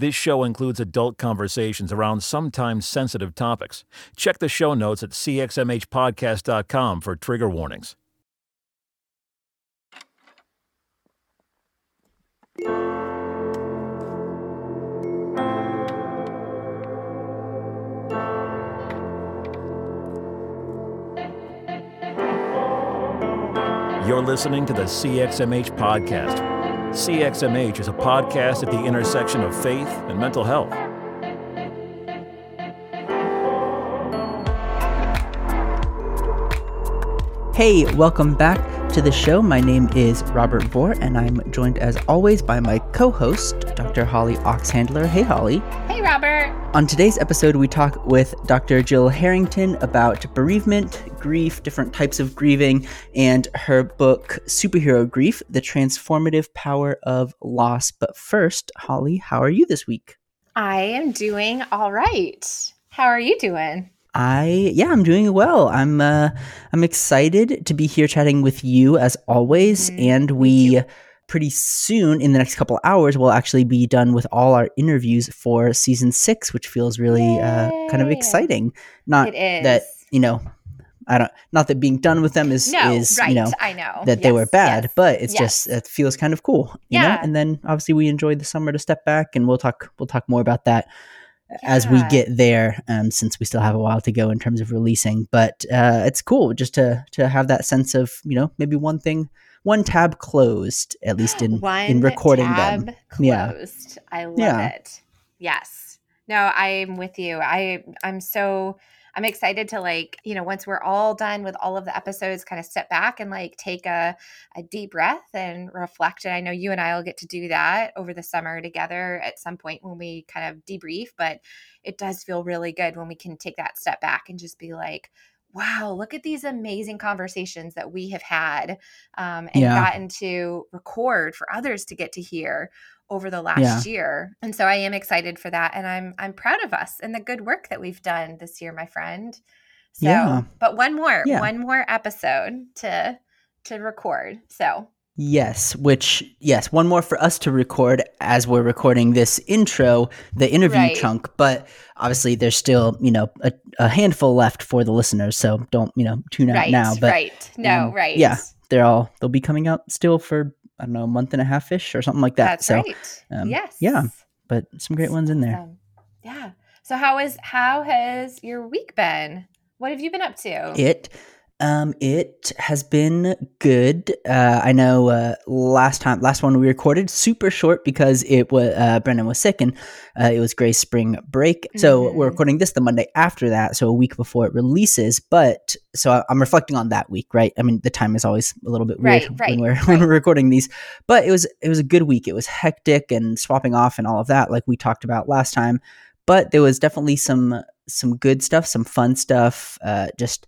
This show includes adult conversations around sometimes sensitive topics. Check the show notes at cxmhpodcast.com for trigger warnings. You're listening to the CXMH Podcast. CXMH is a podcast at the intersection of faith and mental health. Hey, welcome back to the show. My name is Robert Vore, and I'm joined as always by my co-host, Dr. Holly Oxhandler. Hey, Holly. Hey, Robert. On today's episode, we talk with Dr. Jill Harrington about bereavement, grief, different types of grieving, and her book, Superhero Grief: The Transformative Power of Loss. But first, Holly, how are you this week? I am doing all right. How are you doing? I'm doing well. I'm excited to be here chatting with you as always, and we pretty soon, in the next couple hours, we'll actually be done with all our interviews for season 6, which feels really kind of exciting. Not that, you know, not that being done with them is right, you know, I know that they were bad, but it's just, it feels kind of cool, you know? And then obviously we enjoyed the summer to step back, and we'll talk more about that as we get there, since we still have a while to go in terms of releasing, but it's cool just to have that sense of, you know, maybe one tab closed, at least in recording tab them. Closed. Yeah. I love it. Yes. No, I'm with you. I'm excited to, like, you know, once we're all done with all of the episodes, kind of step back and like take a deep breath and reflect. And I know you and I will get to do that over the summer together at some point when we kind of debrief, but it does feel really good when we can take that step back and just be like, wow, look at these amazing conversations that we have had and gotten to record for others to get to hear over the last year. And so I am excited for that. And I'm proud of us and the good work that we've done this year, my friend. So, but one more episode to record. So Yes, one more for us to record as we're recording this intro, the interview chunk, but obviously there's still, you know, a handful left for the listeners, so don't, you know, tune out now. But, yeah, they'll be coming out still for, I don't know, a month and a half-ish or something like that. That's so, right. Yes. Yeah, but some great ones in there. Yeah. So how has your week been? What have you been up to? It has been good. I know last one we recorded, super short because it was Brendan was sick and it was Gray's spring break. So we're recording this the Monday after that, so a week before it releases. But so I'm reflecting on that week, right? I mean, the time is always a little bit weird when we're recording these. But it was a good week. It was hectic and swapping off and all of that, like we talked about last time. But there was definitely some good stuff, some fun stuff, just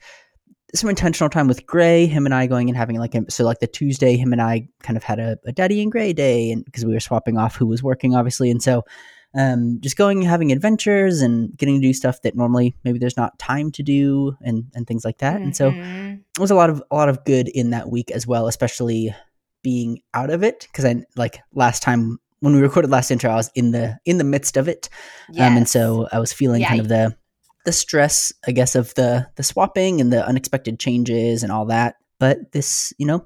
some intentional time with Gray, him and I going and having the Tuesday, him and I kind of had a Daddy and Gray day, and because we were swapping off who was working, obviously. And so just going and having adventures and getting to do stuff that normally maybe there's not time to do and things like that. And so it was a lot of good in that week as well, especially being out of it. Because I, like last time when we recorded last intro, I was in the midst of it. Yes. And so I was feeling kind of the stress, I guess, of the swapping and the unexpected changes and all that. But this, you know,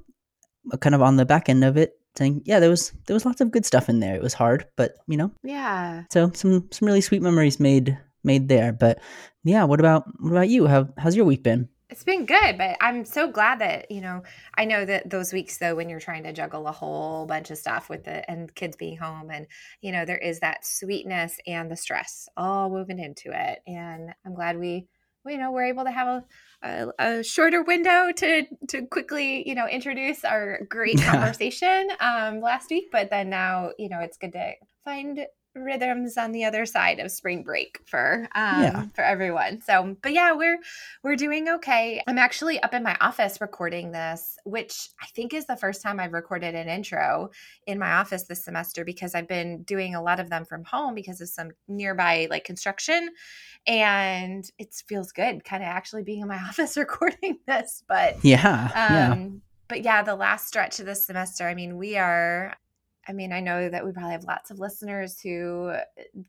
kind of on the back end of it, saying, yeah, there was lots of good stuff in there. It was hard, but, you know. Yeah. So some really sweet memories made there. But yeah, what about you? How's your week been? It's been good, but I'm so glad that, you know, I know that those weeks, though, when you're trying to juggle a whole bunch of stuff with and kids being home and, you know, there is that sweetness and the stress all woven into it. And I'm glad we're able to have a shorter window to quickly, you know, introduce our great conversation last week. But then now, you know, it's good to find rhythms on the other side of spring break for everyone. So, but yeah, we're doing okay. I'm actually up in my office recording this, which I think is the first time I've recorded an intro in my office this semester, because I've been doing a lot of them from home because of some nearby like construction, and it feels good kind of actually being in my office recording this, but the last stretch of this semester, I mean, we are I mean, I know that we probably have lots of listeners who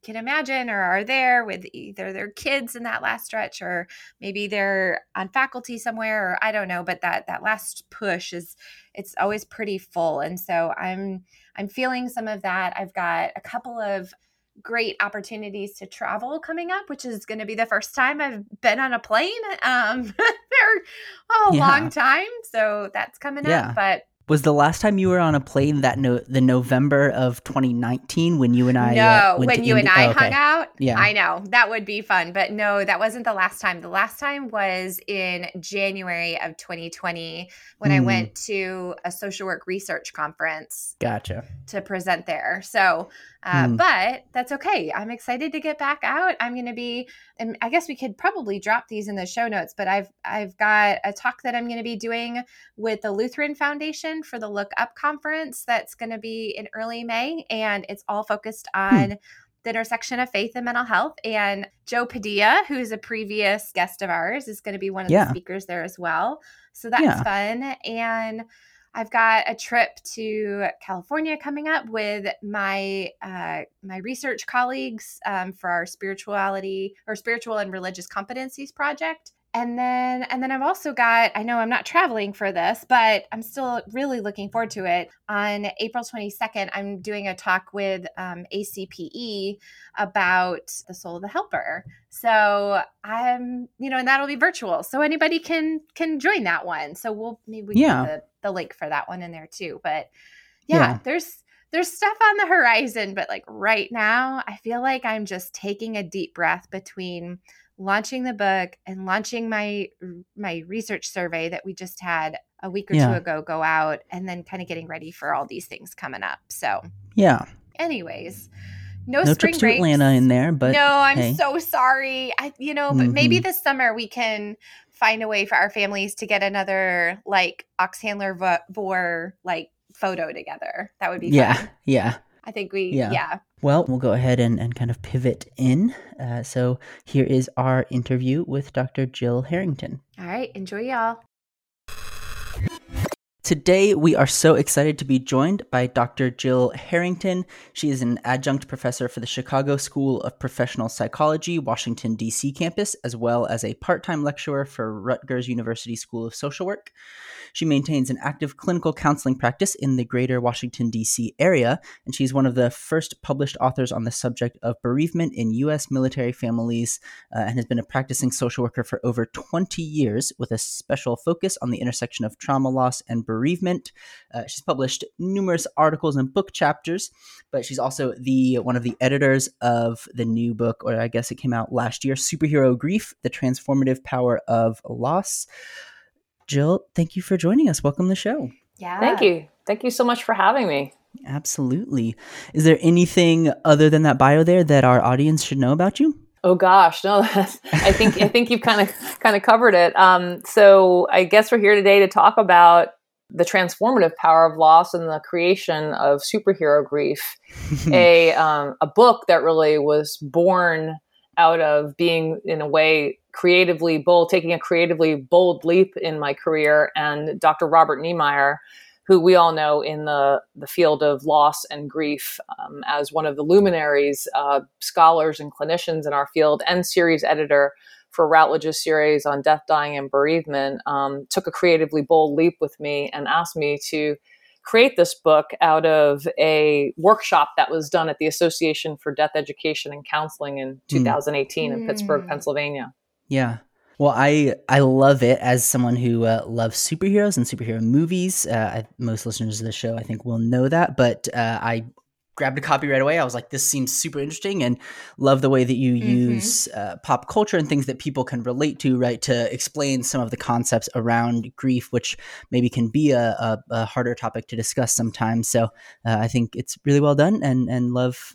can imagine or are there with either their kids in that last stretch, or maybe they're on faculty somewhere, or I don't know, but that last push it's always pretty full. And so I'm feeling some of that. I've got a couple of great opportunities to travel coming up, which is going to be the first time I've been on a plane long time. So that's coming up. But was the last time you were on a plane the November of 2019 when you and I hung out? Yeah, I know. That would be fun. But no, that wasn't the last time. The last time was in January of 2020 when I went to a social work research conference. Gotcha. To present there. So, but that's okay. I'm excited to get back out. I'm going to be, and I guess we could probably drop these in the show notes, but I've got a talk that I'm going to be doing with the Lutheran Foundation for the Look Up Conference that's going to be in early May, and it's all focused on the intersection of faith and mental health. And Joe Padilla, who is a previous guest of ours, is going to be one of the speakers there as well. So that's fun. And I've got a trip to California coming up with my my research colleagues for our spiritual and religious competencies project. And then I've also got, I know I'm not traveling for this, but I'm still really looking forward to it. On April 22nd, I'm doing a talk with ACPE about the soul of the helper. So I'm, and that'll be virtual. So anybody can join that one. So we can put the link for that one in there too. But there's stuff on the horizon, but like right now, I feel like I'm just taking a deep breath between launching the book and launching my research survey that we just had a week or two ago go out, and then kind of getting ready for all these things coming up. So anyways, no spring break Atlanta in there, but no, I'm so sorry. But maybe this summer we can find a way for our families to get another like Oxhandler Vore like photo together. That would be fun. Yeah. I think Well, we'll go ahead and kind of pivot in. So here is our interview with Dr. Jill Harrington. All right. Enjoy, y'all. Today, we are so excited to be joined by Dr. Jill Harrington. She is an adjunct professor for the Chicago School of Professional Psychology, Washington, D.C. campus, as well as a part-time lecturer for Rutgers University School of Social Work. She maintains an active clinical counseling practice in the greater Washington, D.C. area, and she's one of the first published authors on the subject of bereavement in U.S. military families, and has been a practicing social worker for over 20 years with a special focus on the intersection of trauma loss and bereavement. She's published numerous articles and book chapters, but she's also one of the editors of the new book, or I guess it came out last year, Superhero Grief: The Transformative Power of Loss. Jill, thank you for joining us. Welcome to the show. Yeah. Thank you. Thank you so much for having me. Absolutely. Is there anything other than that bio there that our audience should know about you? Oh gosh, no, I think you've kind of covered it. So I guess we're here today to talk about the transformative power of loss and the creation of Superhero Grief, a book that really was born out of being, in a way, taking a creatively bold leap in my career. And Dr. Robert Niemeyer, who we all know in the field of loss and grief as one of the luminaries, scholars and clinicians in our field, and series editor for Routledge's series on death, dying, and bereavement, took a creatively bold leap with me and asked me to create this book out of a workshop that was done at the Association for Death Education and Counseling in 2018 in Pittsburgh, Pennsylvania. Yeah. Well, I love it as someone who loves superheroes and superhero movies. Most listeners of the show, I think, will know that, but I grabbed a copy right away. I was like, this seems super interesting, and love the way that you use pop culture and things that people can relate to, right, to explain some of the concepts around grief, which maybe can be a harder topic to discuss sometimes. So I think it's really well done, and love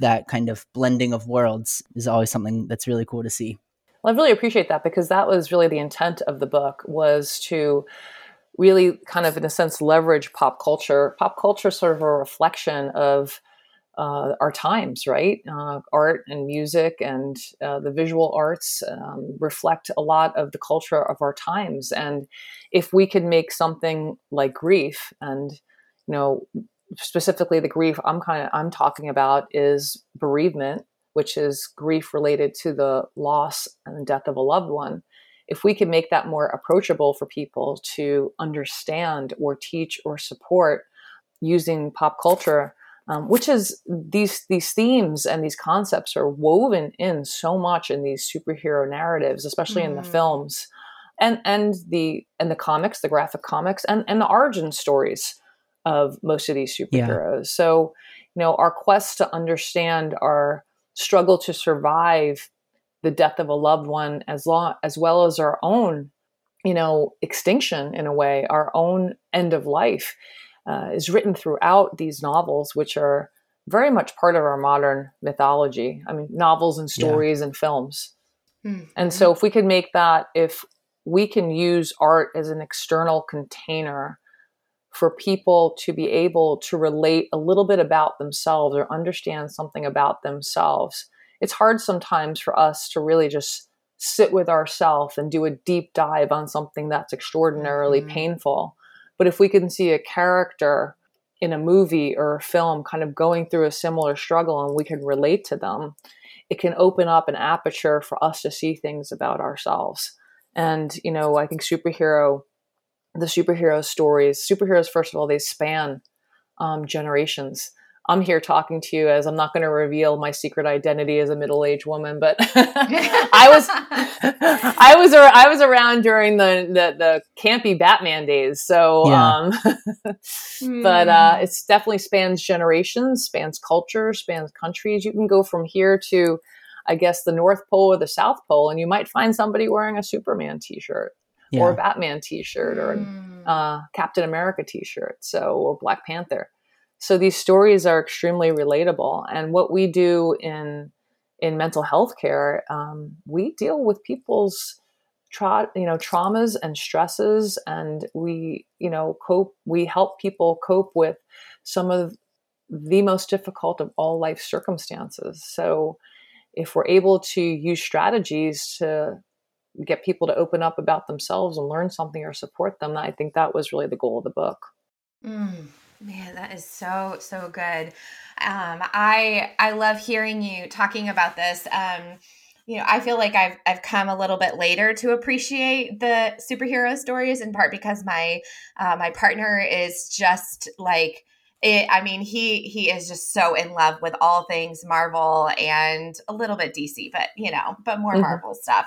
that kind of blending of worlds is always something that's really cool to see. Well, I really appreciate that, because that was really the intent of the book, was to really kind of, in a sense, leverage pop culture. Pop culture is sort of a reflection of our times, right? Art and music and the visual arts reflect a lot of the culture of our times. And if we could make something like grief and, specifically the grief I'm talking about is bereavement, which is grief related to the loss and death of a loved one. If we can make that more approachable for people to understand or teach or support using pop culture, which is these themes and these concepts are woven in so much in these superhero narratives, especially in the films and the comics, the graphic comics, and the origin stories of most of these superheroes. Yeah. So, you know, our quest to understand our struggle to survive the death of a loved one, as well as our own, you know, extinction in a way, our own end of life, is written throughout these novels, which are very much part of our modern mythology. I mean, novels and stories and films. Mm-hmm. And so if we can make that, if we can use art as an external container for people to be able to relate a little bit about themselves or understand something about themselves, it's hard sometimes for us to really just sit with ourselves and do a deep dive on something that's extraordinarily painful. But if we can see a character in a movie or a film kind of going through a similar struggle and we can relate to them, it can open up an aperture for us to see things about ourselves. And, you know, I think superheroes, first of all, they span generations. I'm here talking to you as I'm not going to reveal my secret identity as a middle-aged woman, but I was around during the campy Batman days. So, but it's definitely spans generations, spans culture, spans countries. You can go from here to, I guess, the North Pole or the South Pole, and you might find somebody wearing a Superman t-shirt or a Batman t-shirt or a Captain America t-shirt. Or Black Panther. So these stories are extremely relatable. And what we do in mental health care, we deal with people's traumas and stresses, and we help people cope with some of the most difficult of all life circumstances. So if we're able to use strategies to get people to open up about themselves and learn something or support them, I think that was really the goal of the book. Mm. Man, that is so, so good. I love hearing you talking about this. You know, I feel like I've come a little bit later to appreciate the superhero stories, in part because my partner is just like it. I mean, he is just so in love with all things Marvel and a little bit DC, but more Marvel stuff.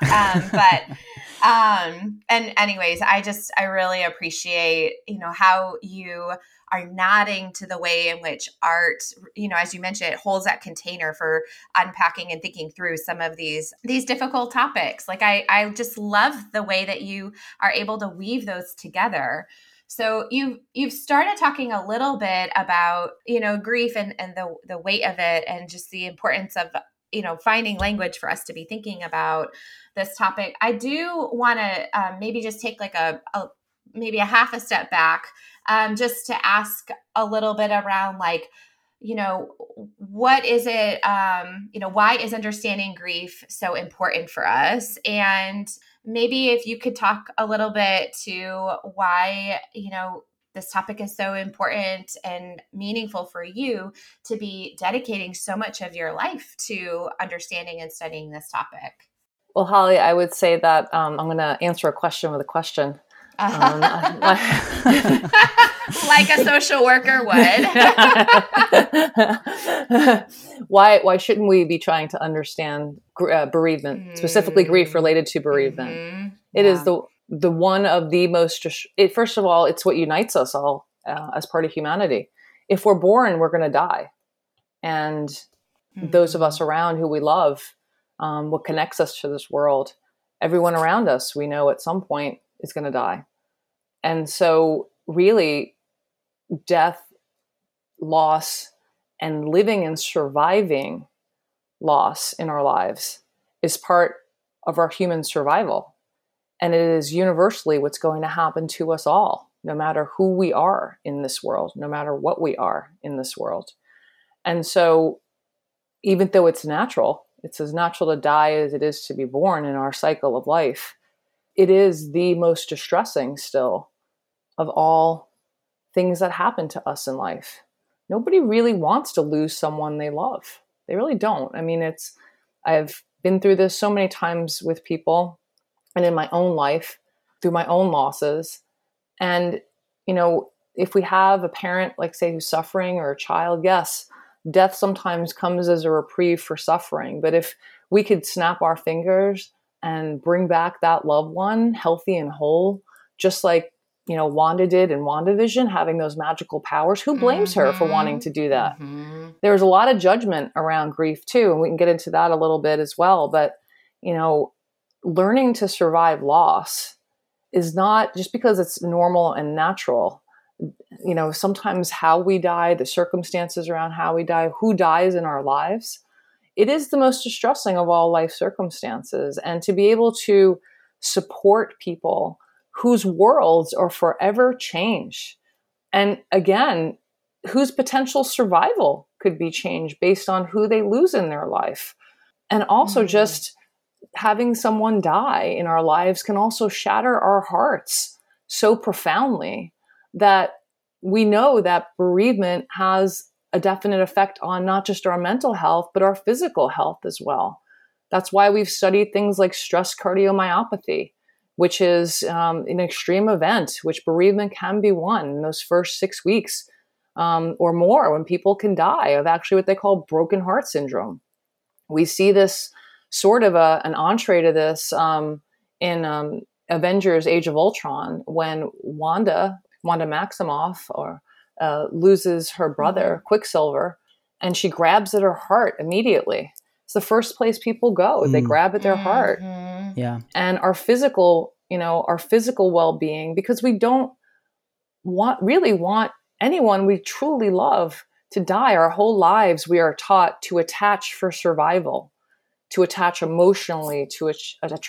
And anyways, I really appreciate, you know, how you are nodding to the way in which art, you know, as you mentioned, it holds that container for unpacking and thinking through some of these difficult topics. Like I just love the way that you are able to weave those together. So you've started talking a little bit about, you know, grief and the weight of it and just the importance of, you know, finding language for us to be thinking about this topic. I do want to maybe just take like a half a step back, just to ask a little bit around, like, you know, what is it, you know, why is understanding grief so important for us? And maybe if you could talk a little bit to why, you know, this topic is so important and meaningful for you to be dedicating so much of your life to understanding and studying this topic. Well, Holly, I would say that I'm going to answer a question with a question. Like a social worker would. Why shouldn't we be trying to understand bereavement, specifically grief related to bereavement? Mm-hmm. It is the one of the most. First of all, it's what unites us all as part of humanity. If we're born, we're going to die, and those of us around who we love, what connects us to this world, everyone around us, we know at some point is going to die. And so really death, loss, and living and surviving loss in our lives is part of our human survival. And it is universally what's going to happen to us all, no matter who we are in this world, no matter what we are in this world. And so even though it's natural, it's as natural to die as it is to be born in our cycle of life, it is the most distressing still of all things that happen to us in life. nobody really wants to lose someone they love. They really don't. I mean, I've been through this so many times with people and in my own life through my own losses. And, you know, if we have a parent, like say, who's suffering or a child, yes, death sometimes comes as a reprieve for suffering. But if we could snap our fingers and bring back that loved one healthy and whole, just like, you know, Wanda did in WandaVision, having those magical powers, who blames her for wanting to do that? There's a lot of judgment around grief too. And we can get into that a little bit as well. But, you know, learning to survive loss is not just because it's normal and natural. You know, sometimes how we die, the circumstances around how we die, who dies in our lives, it is the most distressing of all life circumstances. And to be able to support people whose worlds are forever changed, and again, whose potential survival could be changed based on who they lose in their life. And also just having someone die in our lives can also shatter our hearts so profoundly that we know that bereavement has a definite effect on not just our mental health, but our physical health as well. That's why we've studied things like stress cardiomyopathy, which is an extreme event, which bereavement can be one in those first 6 weeks or more, when people can die of actually what they call broken heart syndrome. We see this sort of an entree to this in Avengers: Age of Ultron, when Wanda Maximoff loses her brother, Quicksilver, and she grabs at her heart immediately. It's the first place people go. They grab at their heart. Yeah. And our physical well-being, because we don't really want anyone we truly love to die. Our whole lives, we are taught to attach for survival, to attach emotionally, to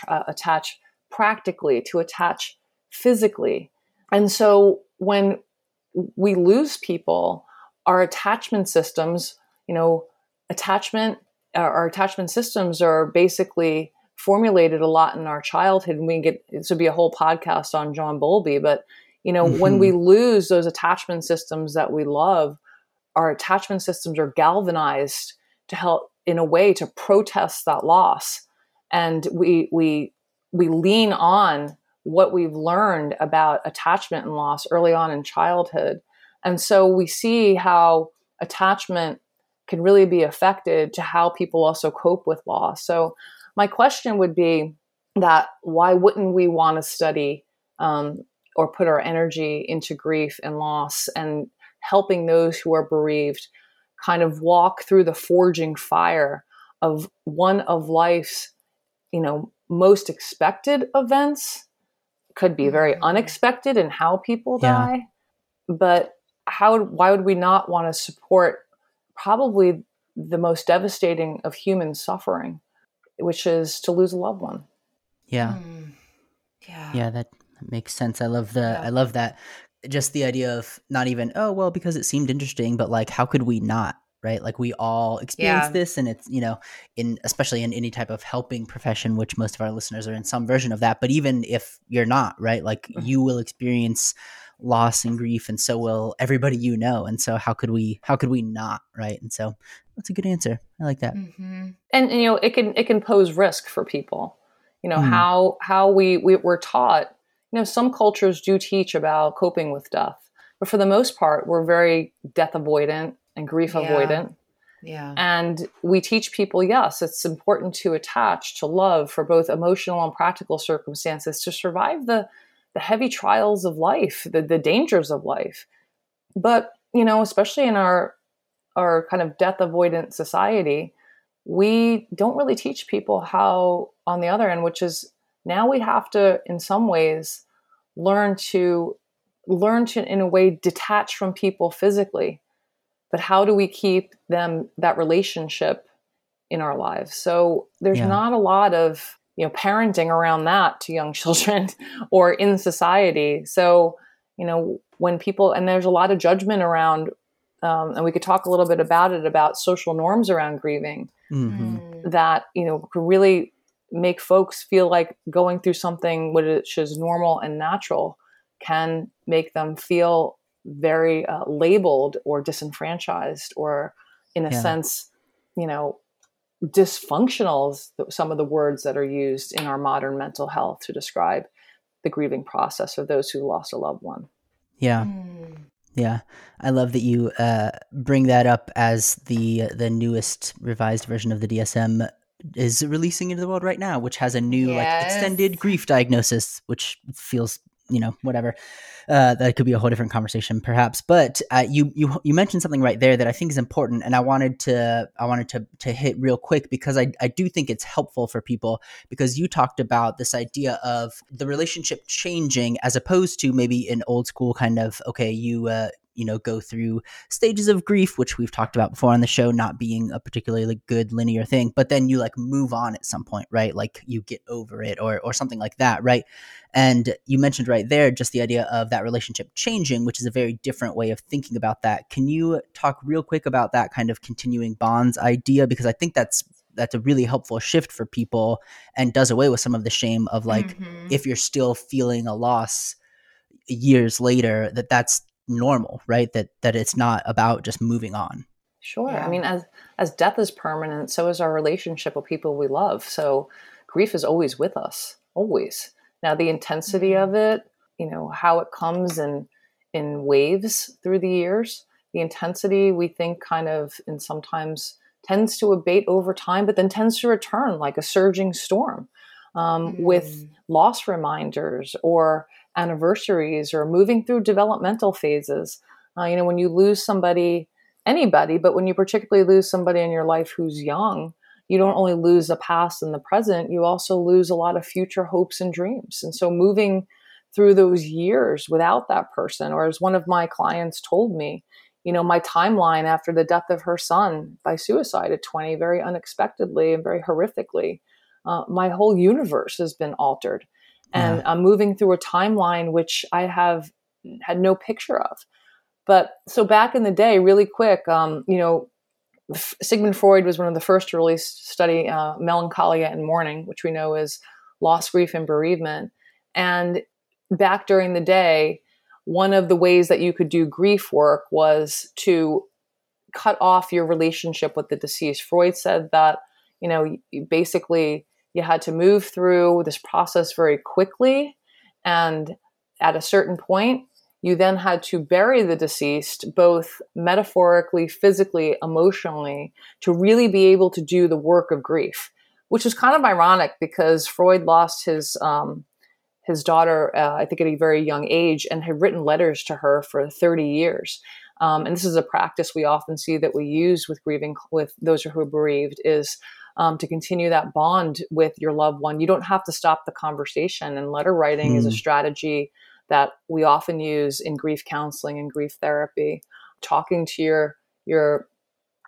attach practically, to attach physically. And so when we lose people, our attachment systems are basically formulated a lot in our childhood. And this would be a whole podcast on John Bowlby, but you know, when we lose those attachment systems that we love, our attachment systems are galvanized to help in a way to protest that loss. And we lean on what we've learned about attachment and loss early on in childhood. And so we see how attachment can really be affected to how people also cope with loss. So my question would be that why wouldn't we want to study or put our energy into grief and loss and helping those who are bereaved kind of walk through the forging fire of one of life's, you know, most expected events, could be very unexpected in how people die, but why would we not want to support probably the most devastating of human suffering, which is to lose a loved one? Yeah. Yeah, that makes sense. I love that. Just the idea of not even, oh, well, because it seemed interesting, but like, how could we not, right? Like we all experience this, and it's, you know, especially in any type of helping profession, which most of our listeners are in some version of that. But even if you're not, right, like you will experience loss and grief, and so will everybody you know. And so how could we not, right? And so that's a good answer. I like that. And you know, it can pose risk for people. You know, how we're taught, you know, some cultures do teach about coping with death, but for the most part, we're very death avoidant and grief avoidant. Yeah. And we teach people, yes, it's important to attach to love for both emotional and practical circumstances to survive the heavy trials of life, the dangers of life. But, you know, especially in our kind of death avoidant society, we don't really teach people how, on the other end, which is now we have to, in some ways, learn to, in a way, detach from people physically. But how do we keep that relationship in our lives? So there's not a lot of, you know, parenting around that to young children or in society. So, you know, when people, and there's a lot of judgment around, and we could talk a little bit about it, about social norms around grieving that, you know, could really make folks feel like going through something which is normal and natural can make them feel very labeled or disenfranchised or in a sense, you know, dysfunctional is some of the words that are used in our modern mental health to describe the grieving process of those who lost a loved one. Yeah. Yeah. I love that you bring that up as the newest revised version of the DSM is releasing into the world right now, which has a new like extended grief diagnosis, which feels, you know, whatever. That could be a whole different conversation perhaps, but you mentioned something right there that I think is important. And I wanted to hit real quick because I do think it's helpful for people, because you talked about this idea of the relationship changing as opposed to maybe an old school kind of, okay, you, you know, go through stages of grief, which we've talked about before on the show, not being a particularly good linear thing, but then you like move on at some point, right? Like you get over it or something like that, right? And you mentioned right there just the idea of that relationship changing, which is a very different way of thinking about that. Can you talk real quick about that kind of continuing bonds idea? Because I think that's a really helpful shift for people and does away with some of the shame of like, if you're still feeling a loss years later, that's normal, right? That it's not about just moving on. Sure. Yeah. I mean, as death is permanent, so is our relationship with people we love. So grief is always with us, always. Now the intensity of it, you know, how it comes in waves through the years, the intensity we think kind of, and sometimes tends to abate over time, but then tends to return like a surging storm with loss reminders or anniversaries or moving through developmental phases. You know, when you lose somebody, anybody, but when you particularly lose somebody in your life who's young, you don't only lose the past and the present, you also lose a lot of future hopes and dreams. And so moving through those years without that person, or as one of my clients told me, you know, my timeline after the death of her son by suicide at 20, very unexpectedly and very horrifically, my whole universe has been altered. And I'm moving through a timeline which I have had no picture of. But so back in the day, really quick, you know, Sigmund Freud was one of the first to release study melancholia and mourning, which we know is loss, grief, and bereavement. And back during the day, one of the ways that you could do grief work was to cut off your relationship with the deceased. Freud said that, you know, basically you had to move through this process very quickly. And at a certain point, you then had to bury the deceased, both metaphorically, physically, emotionally, to really be able to do the work of grief, which is kind of ironic because Freud lost his daughter, I think at a very young age, and had written letters to her for 30 years. And this is a practice we often see that we use with grieving, with those who are bereaved, is to continue that bond with your loved one. You don't have to stop the conversation. And letter writing is a strategy that we often use in grief counseling and grief therapy. Talking to your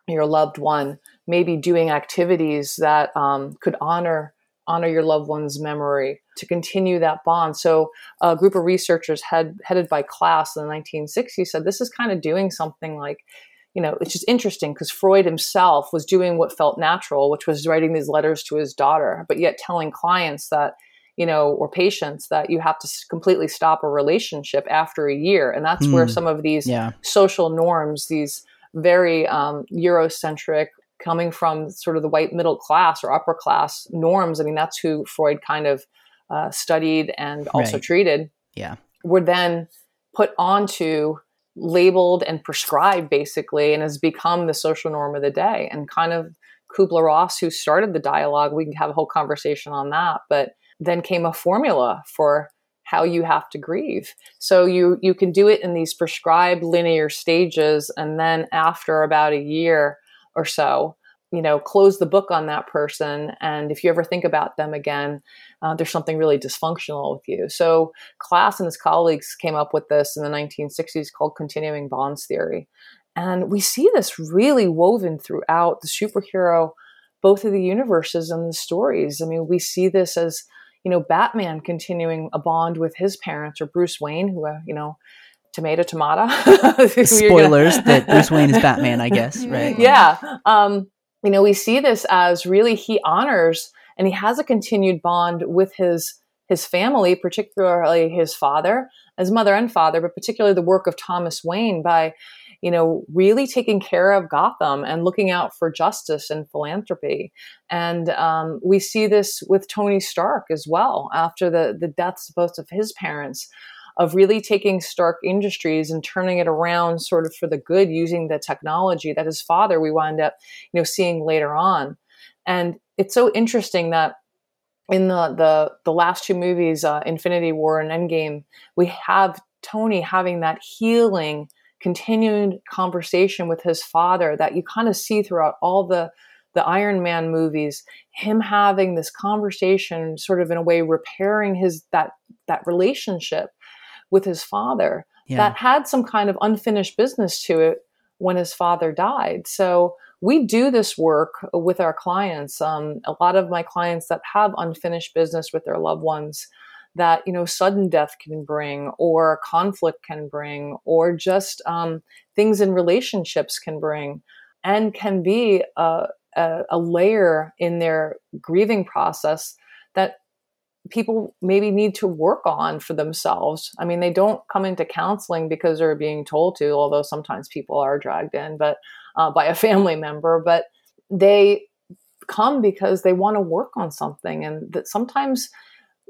loved one, maybe doing activities that could honor your loved one's memory to continue that bond. So a group of researchers headed by Klass in the 1960s said this is kind of doing something like, you know, it's just interesting because Freud himself was doing what felt natural, which was writing these letters to his daughter, but yet telling clients that, you know, or patients that you have to completely stop a relationship after a year. And that's where some of these social norms, these very Eurocentric, coming from sort of the white middle class or upper class norms. I mean, that's who Freud kind of studied and also treated. Yeah, were then put onto, labeled and prescribed basically, and has become the social norm of the day. And kind of Kubler-Ross, who started the dialogue, we can have a whole conversation on that, but then came a formula for how you have to grieve. So you can do it in these prescribed linear stages. And then after about a year or so, you know, close the book on that person. And if you ever think about them again, there's something really dysfunctional with you. So Klass and his colleagues came up with this in the 1960s called continuing bonds theory. And we see this really woven throughout the superhero, both of the universes and the stories. I mean, we see this as, you know, Batman continuing a bond with his parents, or Bruce Wayne, who, you know, tomato. Spoilers that Bruce Wayne is Batman, I guess, right? Yeah. You know, we see this as really he honors and he has a continued bond with his his family, particularly his father, his mother and father, but particularly the work of Thomas Wayne by, you know, really taking care of Gotham and looking out for justice and philanthropy. And we see this with Tony Stark as well, after the deaths both of his parents, of really taking Stark Industries and turning it around sort of for the good, using the technology that his father, we wind up, you know, seeing later on. And it's so interesting that in the last two movies, Infinity War and Endgame, we have Tony having that healing, continued conversation with his father that you kind of see throughout all the Iron Man movies, him having this conversation, sort of in a way repairing his that relationship with his father that had some kind of unfinished business to it when his father died. So we do this work with our clients. A lot of my clients that have unfinished business with their loved ones that, you know, sudden death can bring, or conflict can bring, or just things in relationships can bring, and can be a layer in their grieving process that people maybe need to work on for themselves. I mean, they don't come into counseling because they're being told to, although sometimes people are dragged in, but by a family member, but they come because they want to work on something. And that sometimes,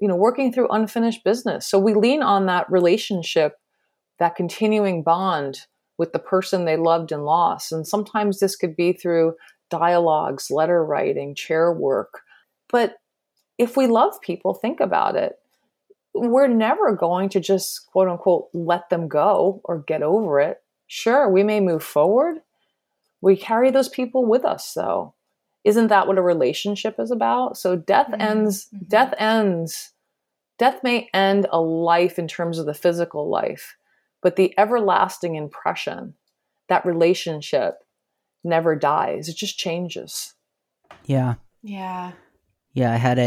you know, working through unfinished business. So we lean on that relationship, that continuing bond with the person they loved and lost. And sometimes this could be through dialogues, letter writing, chair work. But if we love people, think about it. We're never going to just, quote unquote, let them go or get over it. Sure, we may move forward. We carry those people with us, though. Isn't that what a relationship is about? So death ends. Death may end a life in terms of the physical life, but the everlasting impression, that relationship never dies. It just changes. Yeah. Yeah. Yeah, I had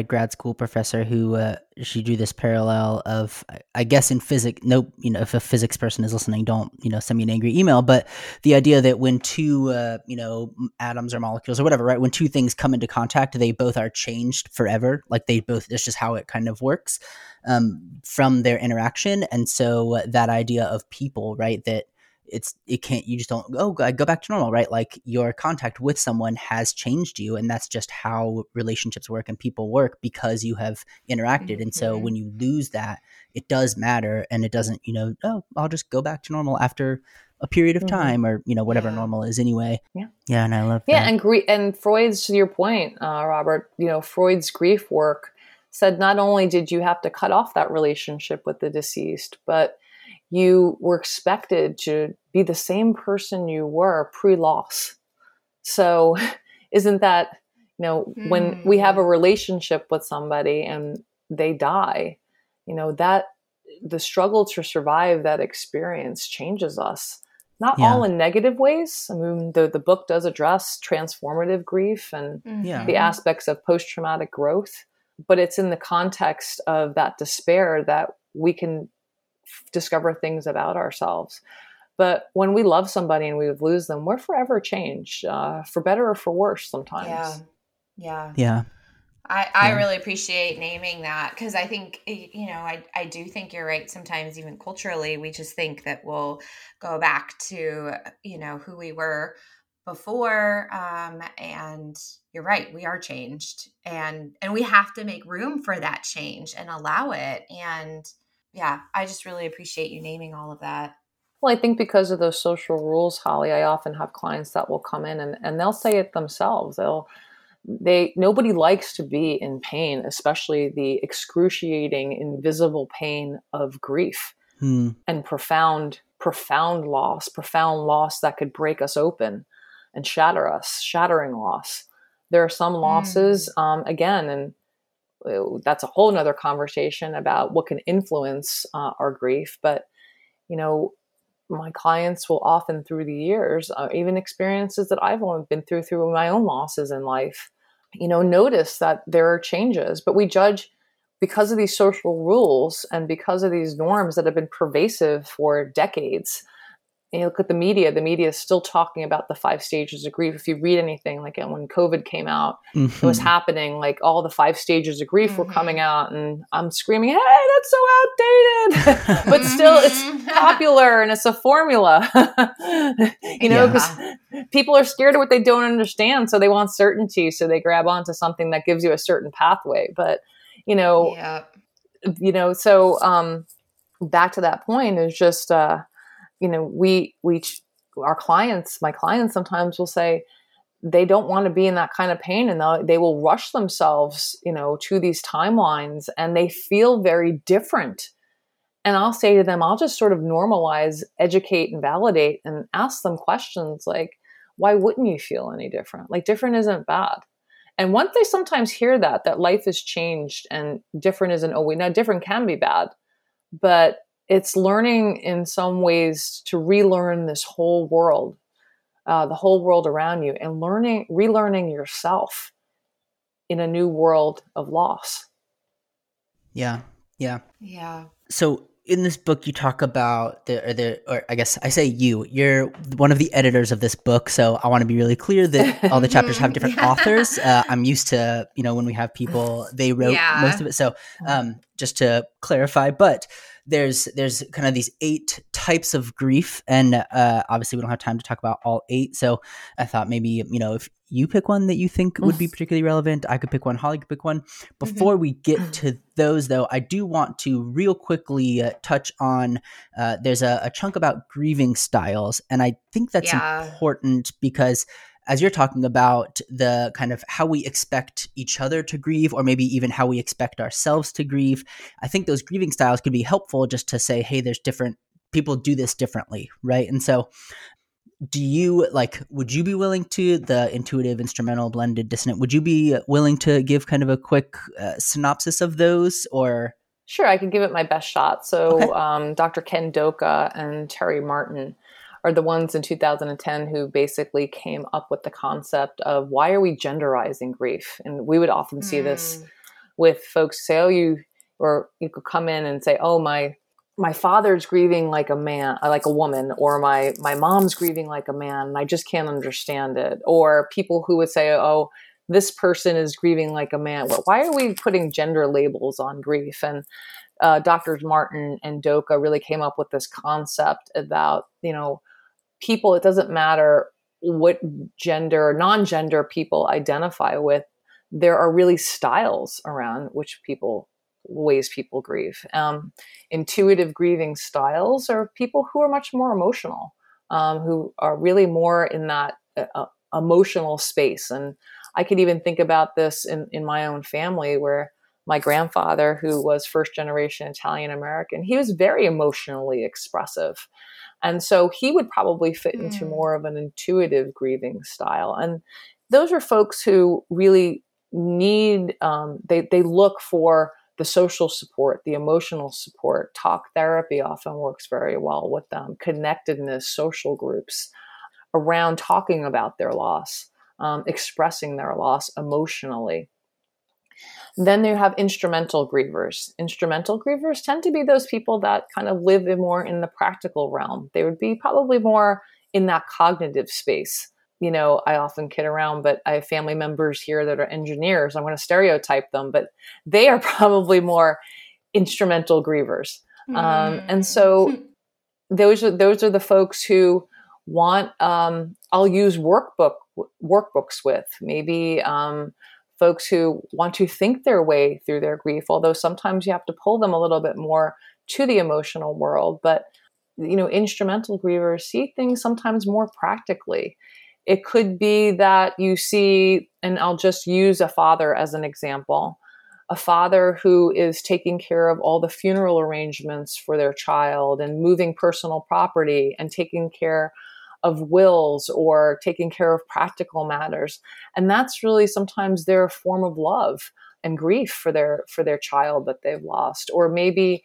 a grad school professor who she drew this parallel of, I guess in physics, nope, you know, if a physics person is listening, don't, you know, send me an angry email, but the idea that when two, you know, atoms or molecules or whatever, right, when two things come into contact, they both are changed forever. Like they both, it's just how it kind of works from their interaction. And so that idea of people, right, that you just don't go back to normal, right? Like your contact with someone has changed you, and that's just how relationships work and people work, because you have interacted. Mm-hmm. And so when you lose that, it does matter, and it doesn't, you know, oh, I'll just go back to normal after a period of time, or, you know, whatever normal is anyway. Yeah. Yeah. And I love that. Yeah. And Freud's, to your point, Robert, you know, Freud's grief work said, not only did you have to cut off that relationship with the deceased, but you were expected to be the same person you were pre-loss. So isn't that, you know, when we have a relationship with somebody and they die, you know, that the struggle to survive that experience changes us. Not all in negative ways. I mean, the book does address transformative grief and the aspects of post-traumatic growth, but it's in the context of that despair that we can discover things about ourselves. But when we love somebody and we lose them, we're forever changed, for better or for worse sometimes. Yeah. I really appreciate naming that, because I think, you know, I do think you're right. Sometimes even culturally, we just think that we'll go back to, you know, who we were before. And you're right, we are changed, and we have to make room for that change and allow it. And yeah, I just really appreciate you naming all of that. Well, I think because of those social rules, Holly, I often have clients that will come in and they'll say it themselves. Nobody likes to be in pain, especially the excruciating, invisible pain of grief and profound loss that could break us open and shatter us, shattering loss. There are some losses, again, and that's a whole nother conversation about what can influence our grief. But, you know, my clients will often through the years, even experiences that I've only been through my own losses in life, you know, notice that there are changes, but we judge because of these social rules and because of these norms that have been pervasive for decades. And you look at the media is still talking about the 5 stages of grief. If you read anything, like when COVID came out, it was happening, like all the 5 stages of grief were coming out, and I'm screaming, hey, that's so outdated, but still it's popular and it's a formula, you know, because people are scared of what they don't understand. So they want certainty. So they grab onto something that gives you a certain pathway, but you know, you know, so, back to that point is just, you know, our clients, my clients sometimes will say they don't want to be in that kind of pain, and they will rush themselves, you know, to these timelines, and they feel very different. And I'll say to them, I'll just sort of normalize, educate, and validate, and ask them questions like, why wouldn't you feel any different? Like, different isn't bad. And once they sometimes hear that life has changed and different isn't always, now different can be bad, but it's learning in some ways to relearn this whole world, the whole world around you, and relearning yourself in a new world of loss. Yeah. So in this book, you talk about you're one of the editors of this book. So I want to be really clear that all the chapters have different authors. I'm used to, you know, when we have people, they wrote most of it. So just to clarify, but there's kind of these 8 types of grief, and obviously we don't have time to talk about all 8. So I thought maybe, you know, if you pick one that you think would be particularly relevant, I could pick one, Holly could pick one. Before we get to those, though, I do want to real quickly touch on, there's a chunk about grieving styles. And I think that's important because as you're talking about the kind of how we expect each other to grieve, or maybe even how we expect ourselves to grieve, I think those grieving styles could be helpful just to say, hey, there's different people do this differently, right? And so would you be willing to, the intuitive, instrumental, blended, dissonant, would you be willing to give kind of a quick synopsis of those, or? Sure, I could give it my best shot. So Dr. Ken Doka and Terry Martin are the ones in 2010 who basically came up with the concept of why are we genderizing grief? And we would often see this with folks say, you could come in and say, oh, my father's grieving like a man, like a woman, or my mom's grieving like a man, and I just can't understand it. Or people who would say, oh, this person is grieving like a man. Well, why are we putting gender labels on grief? And Drs. Martin and Doka really came up with this concept about, you know, people, it doesn't matter what gender, non-gender people identify with, there are really styles around which ways people grieve. Intuitive grieving styles are people who are much more emotional, who are really more in that emotional space. And I could even think about this in my own family, where my grandfather, who was first generation Italian American, he was very emotionally expressive. And so he would probably fit into more of an intuitive grieving style. And those are folks who really need, they look for the social support, the emotional support. Talk therapy often works very well with them. Connectedness, social groups around talking about their loss, expressing their loss emotionally. Then you have instrumental grievers. Instrumental grievers tend to be those people that kind of live more in the practical realm. They would be probably more in that cognitive space. You know, I often kid around, but I have family members here that are engineers. I'm going to stereotype them, but they are probably more instrumental grievers. And so those are the folks who want, I'll use workbooks with, maybe, folks who want to think their way through their grief, although sometimes you have to pull them a little bit more to the emotional world. But, you know, instrumental grievers see things sometimes more practically. It could be that you see, and I'll just use a father as an example, a father who is taking care of all the funeral arrangements for their child and moving personal property and taking care of wills or taking care of practical matters. And that's really sometimes their form of love and grief for their child that they've lost. Or maybe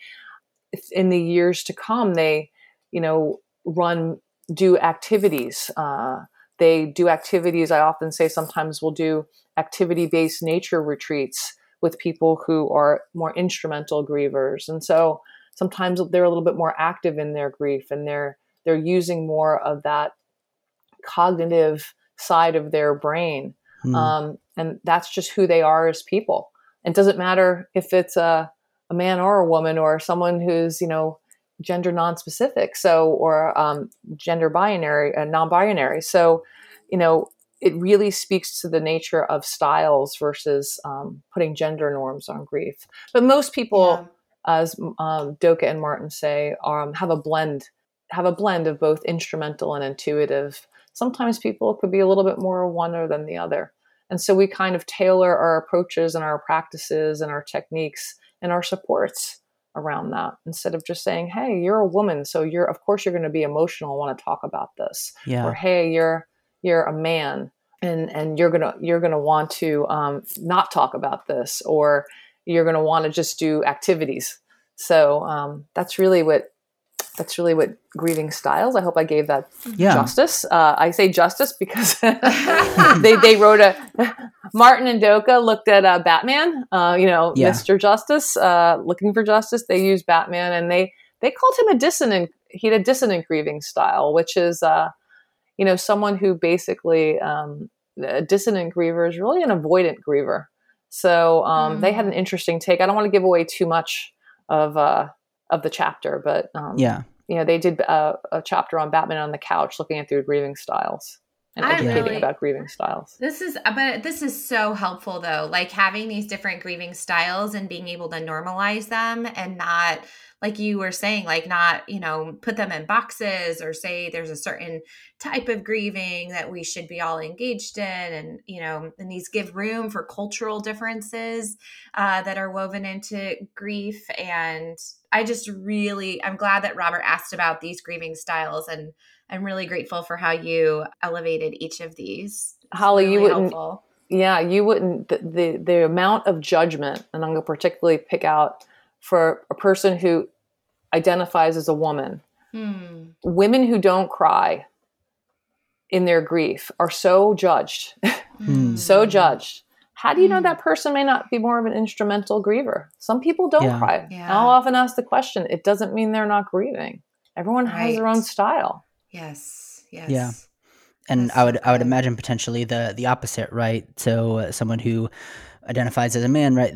in the years to come, they, you know, do activities. They do activities. I often say sometimes we'll do activity-based nature retreats with people who are more instrumental grievers. And so sometimes they're a little bit more active in their grief, and they're they're using more of that cognitive side of their brain. And that's just who they are as people. It doesn't matter if it's a man or a woman or someone who's, you know, gender non-specific. So, or gender binary and non-binary. So, you know, it really speaks to the nature of styles versus putting gender norms on grief. But most people, as Doka and Martin say, have a blend of both instrumental and intuitive. Sometimes people could be a little bit more one or than the other. And so we kind of tailor our approaches and our practices and our techniques and our supports around that, instead of just saying, hey, you're a woman, so of course you're going to be emotional and want to talk about this. Yeah. Or, hey, you're a man and you're going to want to not talk about this, or you're going to want to just do activities. So that's really what grieving styles. I hope I gave that justice. I say justice because they wrote Martin and Doka looked at Batman, Mr. Justice, looking for justice. They used Batman, and they called him he had a dissonant grieving style, which is, someone who basically, a dissonant griever is really an avoidant griever. So they had an interesting take. I don't want to give away too much of the chapter, but they did a chapter on Batman on the couch, looking at their grieving styles and educating about grieving styles. This is so helpful though, like having these different grieving styles and being able to normalize them and not, like you were saying, like not, put them in boxes or say there's a certain type of grieving that we should be all engaged in. And, and these give room for cultural differences that are woven into grief. And I'm glad that Robert asked about these grieving styles, and I'm really grateful for how you elevated each of these. It's Holly, really the amount of judgment, and I'm going to particularly pick out for a person who identifies as a woman, women who don't cry in their grief are so judged, so judged. How do you know that person may not be more of an instrumental griever? Some people don't cry. Yeah. I'll often ask the question, it doesn't mean they're not grieving. Everyone has their own style. Yes. Yes. Yeah. And I would imagine potentially the opposite, right? So someone who identifies as a man, right?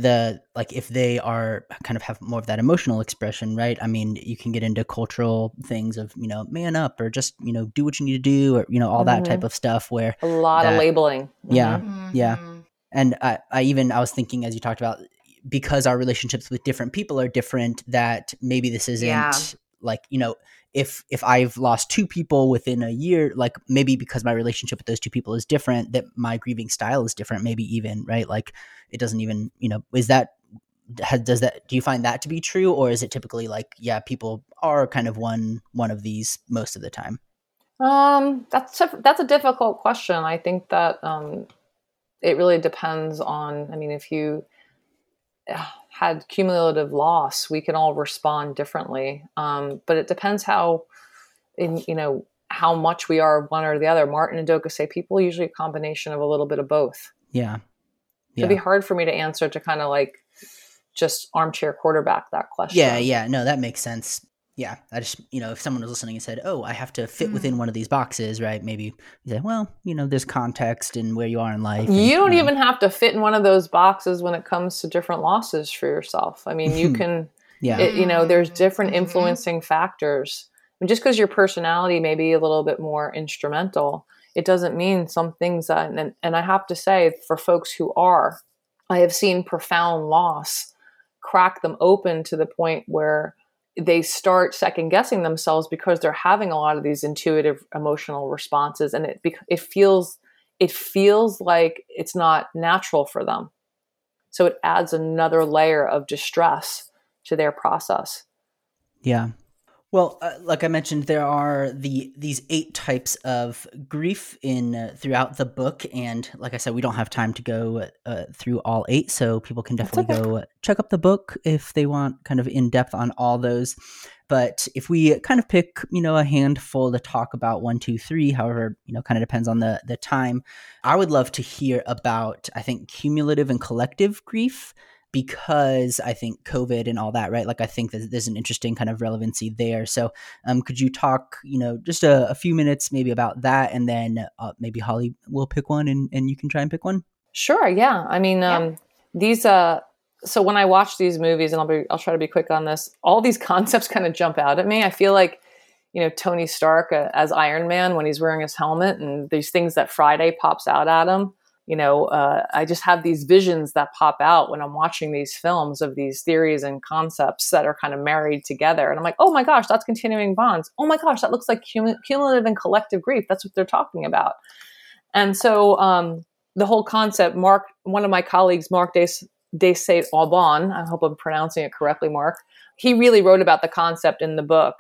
If they are kind of have more of that emotional expression, right? I mean, you can get into cultural things of, man up, or just, do what you need to do, or, all that type of stuff where a lot of labeling. Yeah. Mm-hmm. Yeah. And I was thinking, as you talked about, because our relationships with different people are different, that maybe this isn't if I've lost two people within a year, like maybe because my relationship with those two people is different, that my grieving style is different, maybe even, right? Like it doesn't even, do you find that to be true? Or is it typically people are kind of one of these most of the time? That's a difficult question. I think that, it really depends on, if you had cumulative loss, we can all respond differently. But it depends how much we are one or the other. Martin and Doka say people usually a combination of a little bit of both. Yeah. It'd be hard for me to answer, to kind of just armchair quarterback that question. Yeah. No, that makes sense. Yeah. I just, if someone was listening and said, oh, I have to fit within one of these boxes, right? Maybe you say, well, there's context and where you are in life. You don't even have to fit in one of those boxes when it comes to different losses for yourself. I mean, you can, there's different influencing factors. I mean, just because your personality may be a little bit more instrumental, it doesn't mean some things that, and I have to say, for folks who are, I have seen profound loss crack them open to the point where they start second guessing themselves because they're having a lot of these intuitive emotional responses, and it feels like it's not natural for them. So it adds another layer of distress to their process. Yeah. Well, like I mentioned, there are these 8 types of grief throughout the book, and like I said, we don't have time to go through all 8, so people can definitely go check up the book if they want kind of in depth on all those. But if we kind of pick, a handful to talk about 1, 2, 3, however, kind of depends on the time. I would love to hear about, I think, cumulative and collective grief. because I think COVID and all that, right? Like, I think that there's an interesting kind of relevancy there. So could you talk, just a few minutes maybe about that, and then maybe Holly will pick one and you can try and pick one? Sure. Yeah. I mean, these, so when I watch these movies, and I'll try to be quick on this, all these concepts kind of jump out at me. I feel like, Tony Stark as Iron Man, when he's wearing his helmet and these things that Friday pops out at him, I just have these visions that pop out when I'm watching these films of these theories and concepts that are kind of married together. And I'm like, oh my gosh, that's continuing bonds. Oh my gosh, that looks like cumulative and collective grief. That's what they're talking about. And so the whole concept, one of my colleagues, Mark Des Saint Aubon, I hope I'm pronouncing it correctly, Mark, he really wrote about the concept in the book.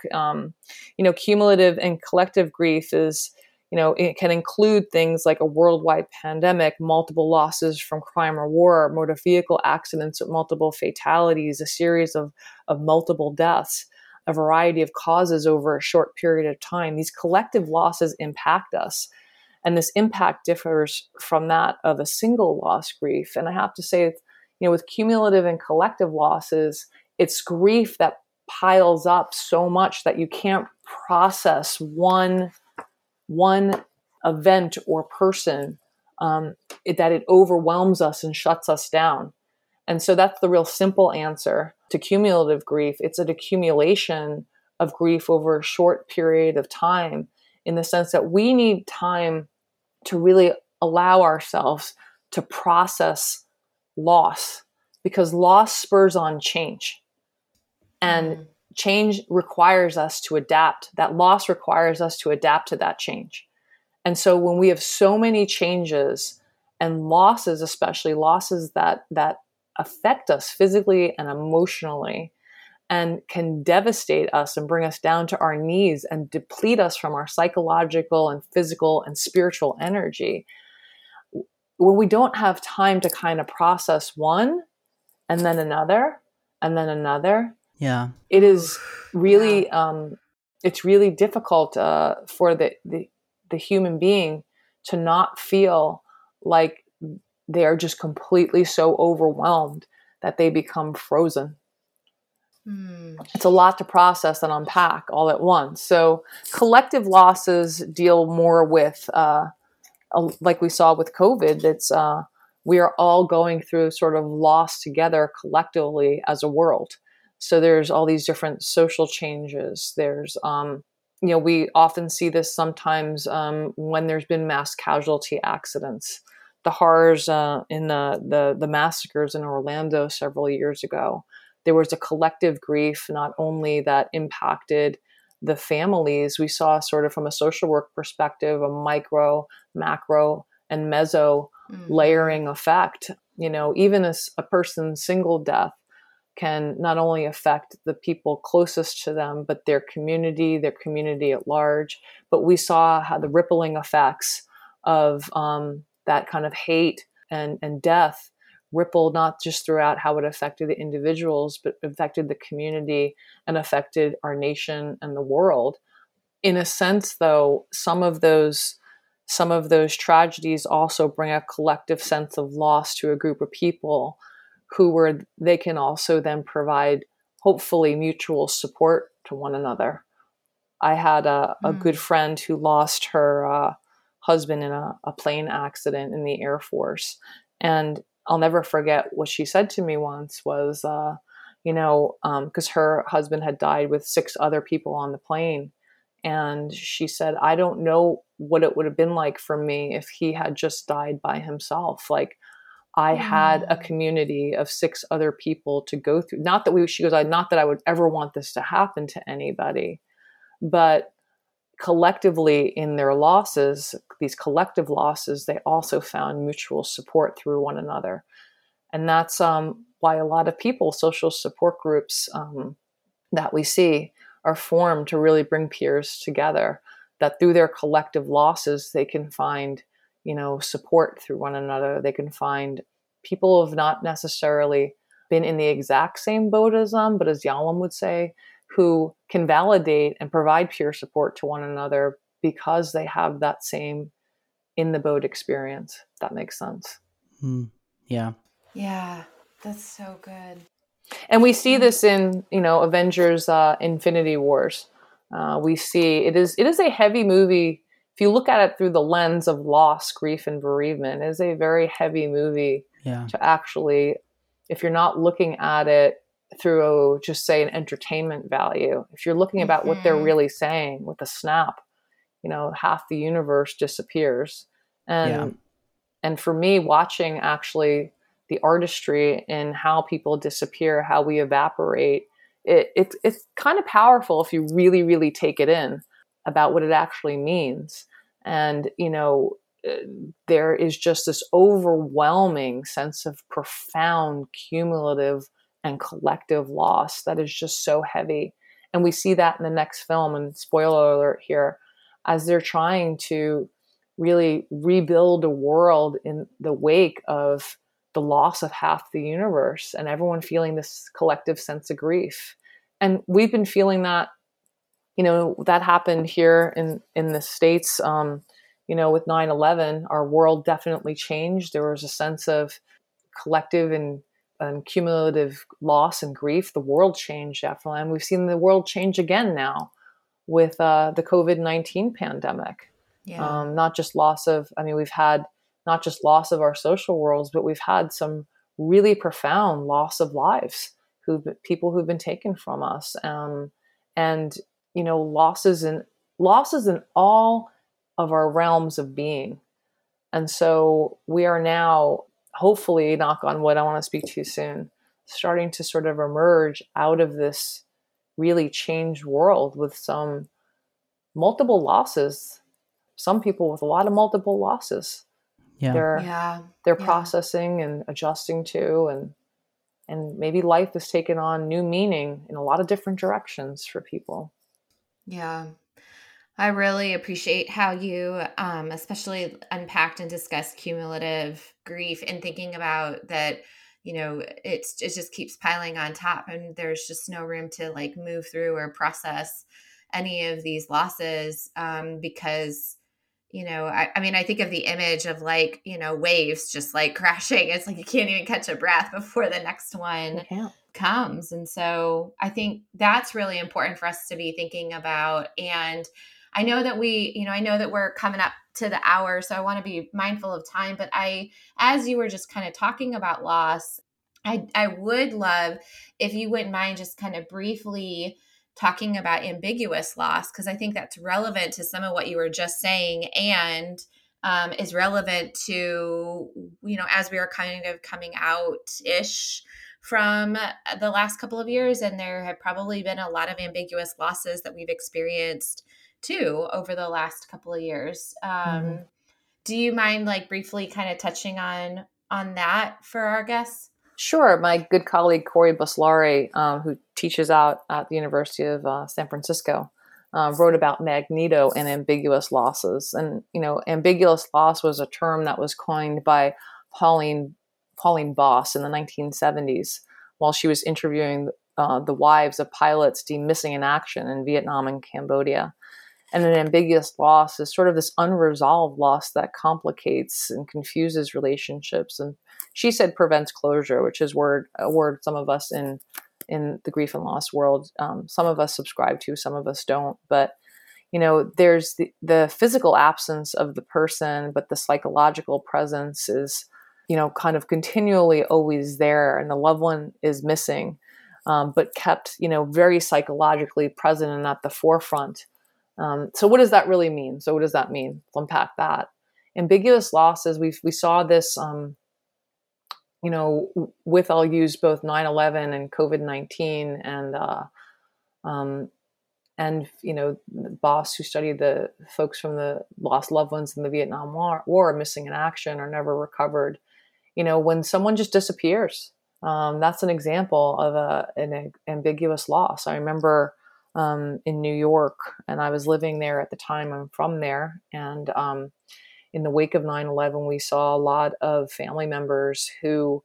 Cumulative and collective grief is, it can include things like a worldwide pandemic, multiple losses from crime or war, motor vehicle accidents with multiple fatalities, a series of multiple deaths, a variety of causes over a short period of time. These collective losses impact us. And this impact differs from that of a single loss grief. And I have to say, with cumulative and collective losses, it's grief that piles up so much that you can't process one event or person, that it overwhelms us and shuts us down. And so that's the real simple answer to cumulative grief. It's an accumulation of grief over a short period of time, in the sense that we need time to really allow ourselves to process loss, because loss spurs on change, and change requires us to adapt. That loss requires us to adapt to that change. And so when we have so many changes and losses, especially losses that affect us physically and emotionally and can devastate us and bring us down to our knees and deplete us from our psychological and physical and spiritual energy, when we don't have time to kind of process one and then another and then another, yeah, it is really, it's really difficult for the human being to not feel like they are just completely so overwhelmed that they become frozen. It's a lot to process and unpack all at once. So collective losses deal more with, like we saw with COVID, it's we are all going through sort of loss together collectively as a world. So there's all these different social changes. There's, we often see this sometimes when there's been mass casualty accidents. The horrors in the massacres in Orlando several years ago, there was a collective grief, not only that impacted the families. We saw sort of from a social work perspective, a micro, macro, and meso layering effect. Even as a person's single death can not only affect the people closest to them, but their community at large. But we saw how the rippling effects of that kind of hate and death ripple not just throughout how it affected the individuals, but affected the community and affected our nation and the world. In a sense, though, some of those tragedies also bring a collective sense of loss to a group of people, they can also then provide, hopefully, mutual support to one another. I had a good friend who lost her husband in a plane accident in the Air Force. And I'll never forget what she said to me once was, because her husband had died with 6 other people on the plane. And she said, I don't know what it would have been like for me if he had just died by himself. Like, I had a community of 6 other people to go through. She goes, not that I would ever want this to happen to anybody, but collectively in their losses, these collective losses, they also found mutual support through one another. And that's why a lot of people, social support groups that we see are formed to really bring peers together, that through their collective losses, they can find support through one another. They can find people who have not necessarily been in the exact same boat as them, but as Yalom would say, who can validate and provide peer support to one another because they have that same in the boat experience. If that makes sense. Yeah. Yeah. That's so good. And we see this in, you know, Avengers Infinity Wars. We see it is a heavy movie. If you look at it through the lens of loss, grief, and bereavement, it is a very heavy movie to actually, if you're not looking at it through just say an entertainment value, if you're looking about what they're really saying with a snap, you know, half the universe disappears. And for me, watching actually the artistry in how people disappear, how we evaporate, it's kind of powerful if you really, really take it in about what it actually means. And, you know, there is just this overwhelming sense of profound, cumulative, and collective loss that is just so heavy. And we see that in the next film, and spoiler alert here, as they're trying to really rebuild a world in the wake of the loss of half the universe and everyone feeling this collective sense of grief. And we've been feeling that, you know, that happened here in the States, you know, with 9/11, our world definitely changed. There was a sense of collective and cumulative loss and grief. The world changed after that. And we've seen the world change again now with the COVID-19 pandemic. Yeah. Not just loss of, I mean, we've had not just loss of our social worlds, but we've had some really profound loss of lives, people who've been taken from us. And, you know, losses in all of our realms of being. And so we are now, hopefully, knock on wood, I want to speak too soon, starting to sort of emerge out of this really changed world with some multiple losses, some people with a lot of multiple losses. Yeah. They're processing and adjusting to, and maybe life has taken on new meaning in a lot of different directions for people. Yeah. I really appreciate how you especially unpacked and discussed cumulative grief and thinking about that, you know, it just keeps piling on top and there's just no room to like move through or process any of these losses because, you know, I mean, I think of the image of like, you know, waves just like crashing. It's like you can't even catch a breath before the next one comes. And so I think that's really important for us to be thinking about. And I know that we're coming up to the hour, so I want to be mindful of time, but as you were just kind of talking about loss, I would love if you wouldn't mind just kind of briefly talking about ambiguous loss, because I think that's relevant to some of what you were just saying and is relevant to, you know, as we are kind of coming out-ish from the last couple of years, and there have probably been a lot of ambiguous losses that we've experienced too over the last couple of years. Do you mind like briefly kind of touching on that for our guests? Sure. My good colleague, Corey Buslari, who teaches out at the University of San Francisco, wrote about Magneto and ambiguous losses. And, you know, ambiguous loss was a term that was coined by Pauline Boss in the 1970s while she was interviewing the wives of pilots deemed missing in action in Vietnam and Cambodia. And an ambiguous loss is sort of this unresolved loss that complicates and confuses relationships. And she said prevents closure, which is a word some of us in the grief and loss world, some of us subscribe to, some of us don't. But, you know, there's the physical absence of the person, but the psychological presence is, you know, kind of continually always there. And the loved one is missing, but kept, you know, very psychologically present and at the forefront. So what does that really mean? So what does that mean? Let's unpack that. Ambiguous losses, we saw this, you know, with I'll use both 9/11 and COVID-19 and, you know, Boss, who studied the folks from the lost loved ones in the Vietnam War missing in action or never recovered. You know, when someone just disappears, that's an example of an ambiguous loss. I remember in New York, and I was living there at the time. I'm from there. And in the wake of 9/11, we saw a lot of family members who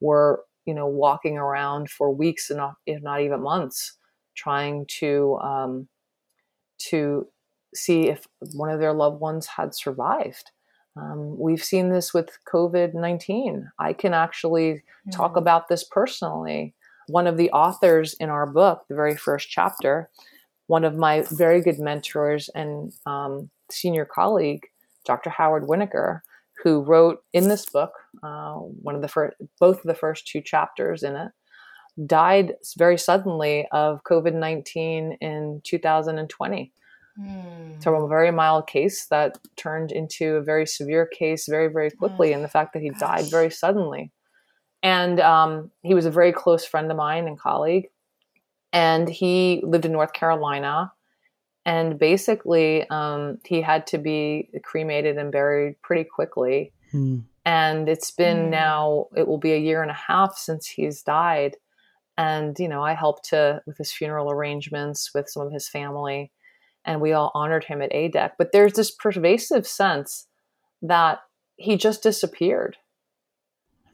were, you know, walking around for weeks, and if not even months, trying to see if one of their loved ones had survived. We've seen this with COVID-19. I can actually talk about this personally. One of the authors in our book, the very first chapter, one of my very good mentors and senior colleague, Dr. Howard Winnicker, who wrote in this book, both of the first two chapters in it, died very suddenly of COVID-19 in 2020. So a very mild case that turned into a very severe case very, very quickly. And the fact that he died very suddenly. And he was a very close friend of mine and colleague. And he lived in North Carolina. And basically, he had to be cremated and buried pretty quickly. And it's been now, it will be a year and a half since he's died. And, you know, I helped with his funeral arrangements with some of his family. And we all honored him at ADEC. But there's this pervasive sense that he just disappeared.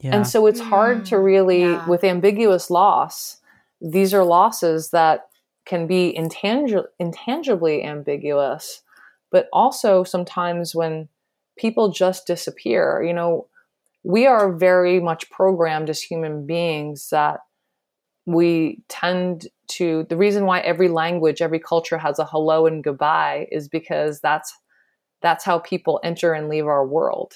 Yeah. And so it's hard to really, with ambiguous loss, these are losses that can be intangibly ambiguous, but also sometimes when people just disappear, you know, we are very much programmed as human beings that we tend to, the reason why every language, every culture has a hello and goodbye is because that's how people enter and leave our world.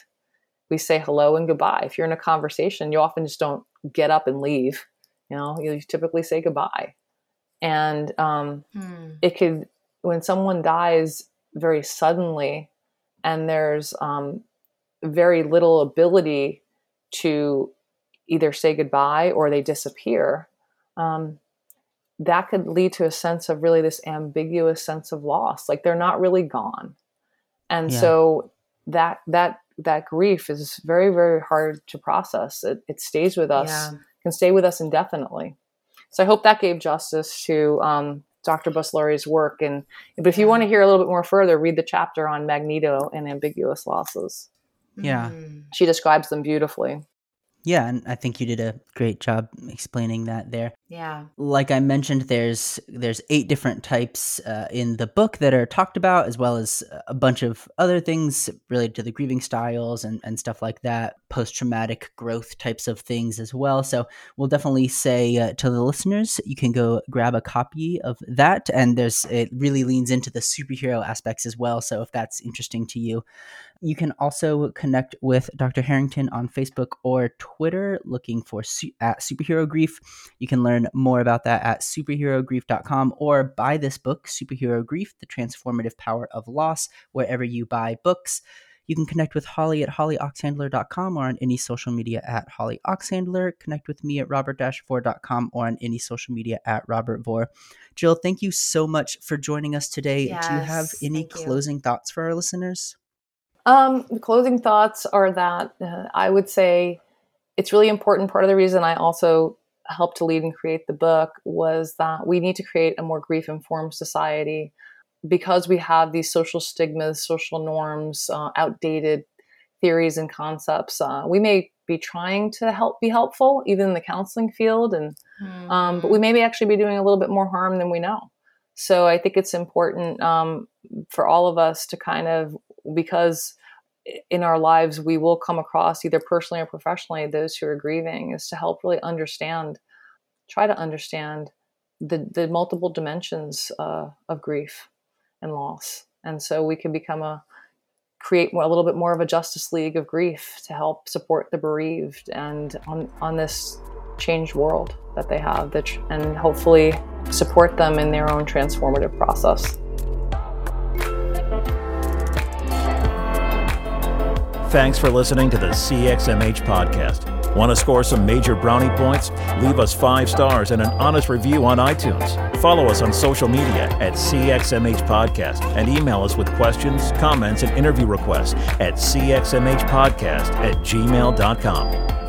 We say hello and goodbye. If you're in a conversation, you often just don't get up and leave. You know, you typically say goodbye. And it could, when someone dies very suddenly and there's very little ability to either say goodbye or they disappear, that could lead to a sense of really this ambiguous sense of loss. Like they're not really gone. And so that grief is very, very hard to process. It stays with us, can stay with us indefinitely. So I hope that gave justice to Dr. Buslari's work. But if you want to hear a little bit more further, read the chapter on Magneto and ambiguous losses. Yeah. She describes them beautifully. Yeah, and I think you did a great job explaining that there. Yeah. Like I mentioned, there's 8 different types in the book that are talked about, as well as a bunch of other things related to the grieving styles and stuff like that, post-traumatic growth types of things as well. So we'll definitely say to the listeners, you can go grab a copy of that. And it really leans into the superhero aspects as well. So if that's interesting to you, you can also connect with Dr. Harrington on Facebook or Twitter looking for at Superhero Grief. You can learn more about that at superherogrief.com or buy this book, Superhero Grief, The Transformative Power of Loss, wherever you buy books. You can connect with Holly at hollyoxhandler.com or on any social media at Holly Oxhandler. Connect with me at robert-vore.com or on any social media at Robert Vore. Jill, thank you so much for joining us today. Yes, do you have any closing thoughts for our listeners? The closing thoughts are that I would say it's really important. Part of the reason I also helped to lead and create the book was that we need to create a more grief-informed society because we have these social stigmas, social norms, outdated theories and concepts. We may be trying to be helpful, even in the counseling field, and but we may actually be doing a little bit more harm than we know. So I think it's important for all of us to kind of, because in our lives, we will come across either personally or professionally, those who are grieving, is to help really try to understand the multiple dimensions of grief and loss. And so we can create a little bit more of a justice league of grief to help support the bereaved and on this changed world that they have and hopefully support them in their own transformative process. Thanks for listening to the CXMH podcast. Want to score some major brownie points? Leave us 5 stars and an honest review on iTunes. Follow us on social media at CXMH Podcast and email us with questions, comments, and interview requests at cxmhpodcast@gmail.com.